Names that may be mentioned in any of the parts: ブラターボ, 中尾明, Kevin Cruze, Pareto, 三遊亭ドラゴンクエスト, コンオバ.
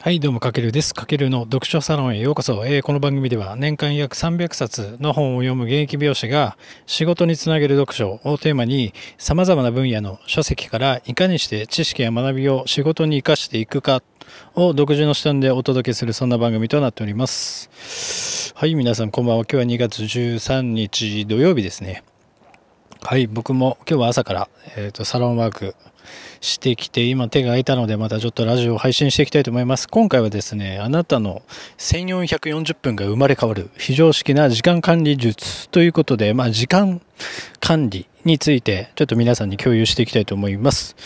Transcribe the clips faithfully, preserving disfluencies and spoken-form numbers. はいどうもかけるです。かけるの読書サロンへようこそ。えー、この番組では年間約さんびゃくさつの本を読む現役美容師が仕事につなげる読書をテーマに、さまざまな分野の書籍からいかにして知識や学びを仕事に生かしていくかを独自の視点でお届けする、そんな番組となっております。はい、皆さんこんばんは。今日はにがつじゅうさんにち土曜日ですね。はい、僕も今日は朝から、えーと、サロンワークしてきて、今手が空いたのでまたちょっとラジオを配信していきたいと思います。今回はですね、あなたのせんよんひゃくよんじゅっぷんが生まれ変わる非常識な時間管理術ということで、まあ、時間管理についてちょっと皆さんに共有していきたいと思います。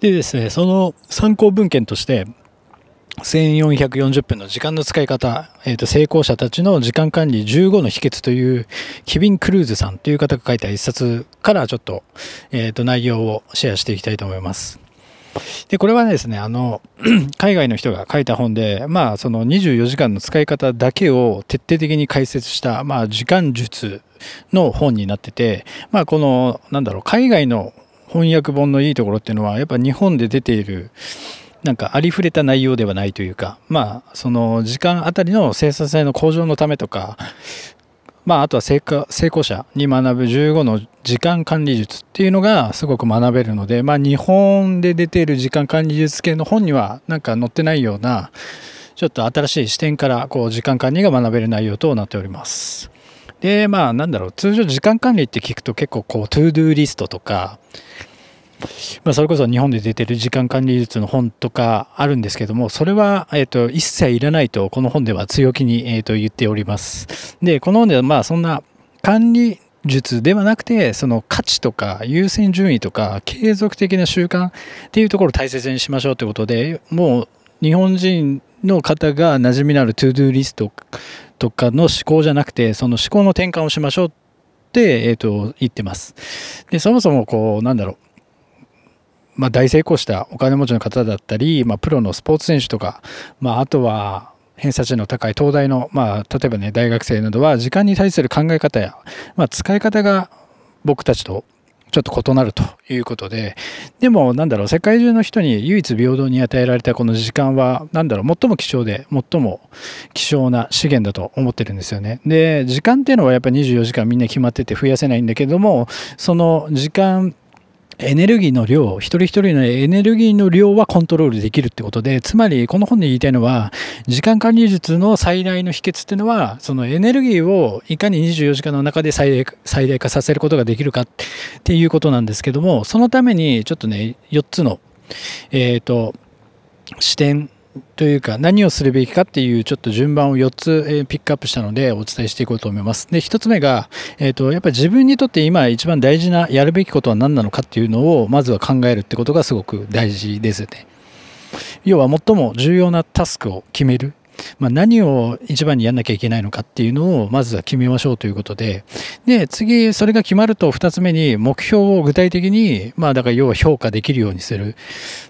でですね、その参考文献としてせんよんひゃくよんじゅっぷんの時間の使い方、えーと、成功者たちの時間管理じゅうごの秘訣というケビン・クルーズさんという方が書いた一冊からちょっと、えーと、内容をシェアしていきたいと思います。で、これはですね、あの、海外の人が書いた本で、まあ、そのにじゅうよじかんの使い方だけを徹底的に解説した、まあ、時間術の本になってて、まあ、この、なんだろう、海外の翻訳本のいいところっていうのは、やっぱ日本で出ている、なんかありふれた内容ではないというか、まあその時間あたりの生産性の向上のためとか、まああとは成果、成功者に学ぶじゅうごの時間管理術っていうのがすごく学べるので、まあ日本で出ている時間管理術系の本にはなんか載ってないような、ちょっと新しい視点からこう時間管理が学べる内容となっております。で、まあなんだろう、通常時間管理って聞くと結構こうトゥードゥーリストとか、まあ、それこそ日本で出てる時間管理術の本とかあるんですけども、それはえと一切いらないとこの本では強気にえと言っております。で、この本ではまあそんな管理術ではなくて、その価値とか優先順位とか継続的な習慣っていうところを大切にしましょうということで、もう日本人の方が馴染みのあるトゥードゥーリストとかの思考じゃなくて、その思考の転換をしましょうってえと言ってます。で、そもそもこうなんだろう、まあ、大成功したお金持ちの方だったり、まあ、プロのスポーツ選手とか、まあ、あとは偏差値の高い東大の、まあ、例えばね、大学生などは時間に対する考え方や、まあ、使い方が僕たちとちょっと異なるということで、でもなんだろう、世界中の人に唯一平等に与えられたこの時間は、なんだろう、最も貴重で最も希少な資源だと思ってるんですよね。で、時間っていうのはやっぱりにじゅうよじかんみんな決まってて増やせないんだけども、その時間エネルギーの量、一人一人のエネルギーの量はコントロールできるってことで、つまりこの本で言いたいのは、時間管理術の最大の秘訣っていうのは、そのエネルギーをいかににじゅうよじかんの中で最大、最大化させることができるかっていうことなんですけども、そのためにちょっとね、よっつの、えーと、視点というか、何をするべきかっていうちょっと順番をよっつピックアップしたのでお伝えしていこうと思います。で、ひとつめが、えーと、やっぱり自分にとって今一番大事なやるべきことは何なのかっていうのをまずは考えるってことがすごく大事ですね。要は最も重要なタスクを決める、まあ、何を一番にやんなきゃいけないのかっていうのをまずは決めましょうということで、で、次それが決まるとふたつめに目標を具体的に、まあだから要は評価できるようにする。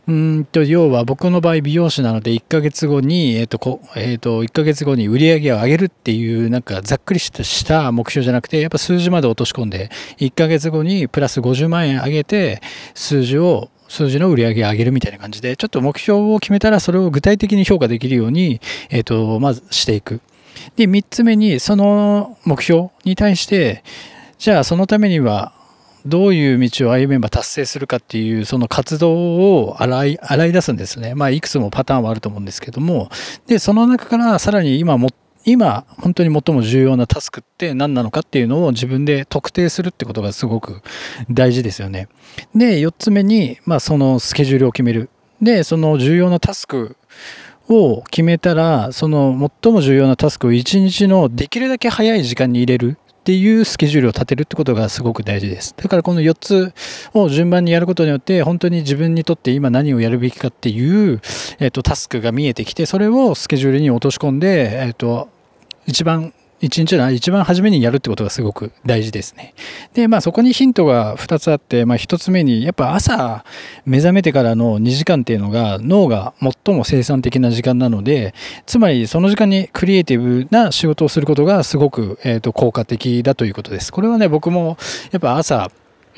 うーんと、要は僕の場合美容師なのでいっかげつごに、えっとこ、えっといっかげつごに売り上げを上げるっていうなんかざっくりした、した目標じゃなくて、やっぱ数字まで落とし込んでいっかげつごにプラスごじゅうまんえん上げて数字を数字の売り上げを上げるみたいな感じで、ちょっと目標を決めたらそれを具体的に評価できるように、えっと、まずしていく。で、三つ目に、その目標に対して、じゃあそのためにはどういう道を歩めば達成するかっていう、その活動を洗い、洗い出すんですね。まあ、いくつもパターンはあると思うんですけども、で、その中からさらに今も、今本当に最も重要なタスクって何なのかっていうのを自分で特定するってことがすごく大事ですよね。で、よっつめに、まあ、そのスケジュールを決める。で、その重要なタスクを決めたら、その最も重要なタスクをいちにちのできるだけ早い時間に入れるっていうスケジュールを立てるってことがすごく大事です。だからこのよっつを順番にやることによって、本当に自分にとって今何をやるべきかっていう、えっと、タスクが見えてきて、それをスケジュールに落とし込んで、えっと、一番一日の一番初めにやるってことがすごく大事ですね。で、まあそこにヒントがふたつあって、まあひとつめに、やっぱ朝目覚めてからのにじかんっていうのが脳が最も生産的な時間なので、つまりその時間にクリエイティブな仕事をすることがすごく、えーと、効果的だということです。これはね、僕もやっぱ朝、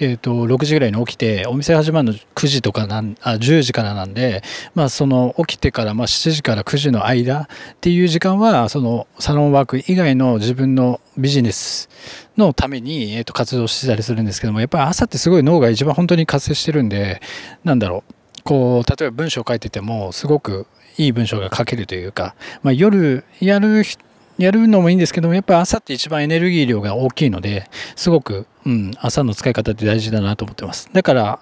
えー、とろくじぐらいに起きて、お店始まるのくじとかなんあじゅうじからなんで、まあ、その起きてからまあしちじからくじの間っていう時間はそのサロンワーク以外の自分のビジネスのために、えー、と活動してたりするんですけども、やっぱり朝ってすごい脳が一番本当に活性してるんで、なんだろう、こう例えば文章を書いててもすごくいい文章が書けるというか、まあ、夜やる人やるのもいいんですけども、やっぱり朝って一番エネルギー量が大きいので、すごく、うん、朝の使い方って大事だなと思ってます。だから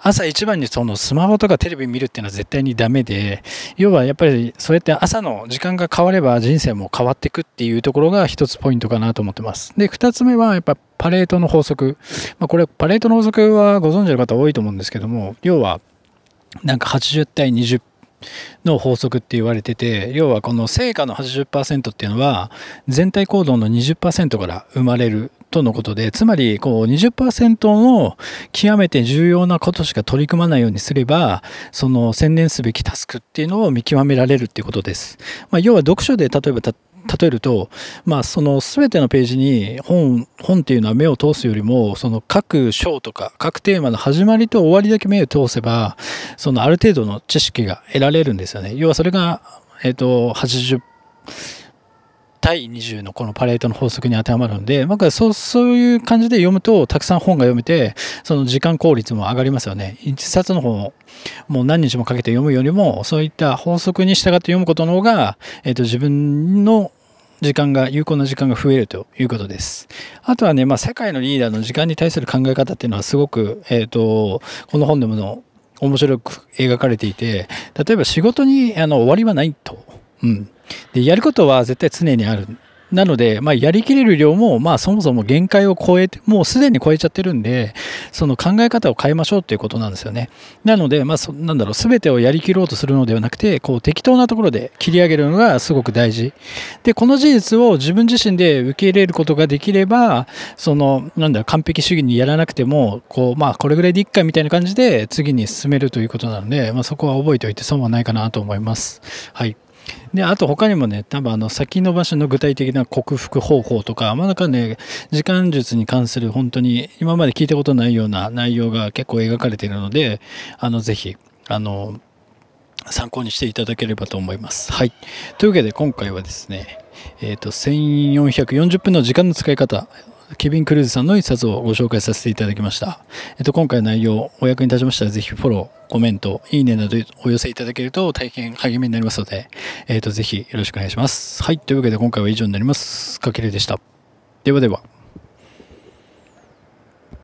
朝一番にそのスマホとかテレビ見るっていうのは絶対にダメで、要はやっぱりそうやって朝の時間が変われば人生も変わっていくっていうところが一つポイントかなと思ってます。で、二つ目はやっぱパレートの法則。まあ、これパレートの法則はご存知の方多いと思うんですけども、要はなんかはちじゅうたいにじゅうの法則って言われてて、要はこの成果の はちじゅっパーセント っていうのは全体行動の にじゅっパーセント から生まれるとのことで、つまりこう にじゅっパーセント の極めて重要なことしか取り組まないようにすれば、その専念すべきタスクっていうのを見極められるっていうことです。まあ、要は読書で例えばた例えると、まあ、その全てのページに 本, 本っていうのは目を通すよりも、その各章とか各テーマの始まりと終わりだけ目を通せば、そのある程度の知識が得られるんですよね。要はそれが、えー、とはちじゅうたいにじゅうのこのパレートの法則に当てはまるので、なんか そう、そういう感じで読むとたくさん本が読めて、その時間効率も上がりますよね。一冊の本をもう何日もかけて読むよりも、そういった法則に従って読むことの方が、えー、と自分の時間が有効な時間が増えるということです。あとはね、まあ、世界のリーダーの時間に対する考え方っていうのはすごく、えーと、この本でもの面白く描かれていて、例えば仕事にあの終わりはないと、うん、でやることは絶対常にある。なので、まあ、やりきれる量も、まあ、そもそも限界を超えて、もうすでに超えちゃってるんで、その考え方を変えましょうということなんですよね。なので、まあ、そ、なんだろう、すべてをやりきろうとするのではなくて、こう適当なところで切り上げるのがすごく大事で、この事実を自分自身で受け入れることができれば、そのなんだろう、完璧主義にやらなくても、こう、まあ、これぐらいでいっかみたいな感じで次に進めるということなので、まあ、そこは覚えておいて損はないかなと思います。はい。で、あと他にもね、多分あの先延ばしの具体的な克服方法とか、まあ、なんかね、時間術に関する本当に今まで聞いたことないような内容が結構描かれているので、あのぜひあの参考にしていただければと思います。はい、というわけで今回はですね、えーと、せんよんひゃくよんじゅっぷんの時間の使い方、ケビン・クルーズさんの一冊をご紹介させていただきました。えっと、今回の内容お役に立ちましたら、ぜひフォロー、コメント、いいねなどお寄せいただけると大変励みになりますので、えっと、ぜひよろしくお願いします。はい、というわけで今回は以上になります。かけるでした。ではでは。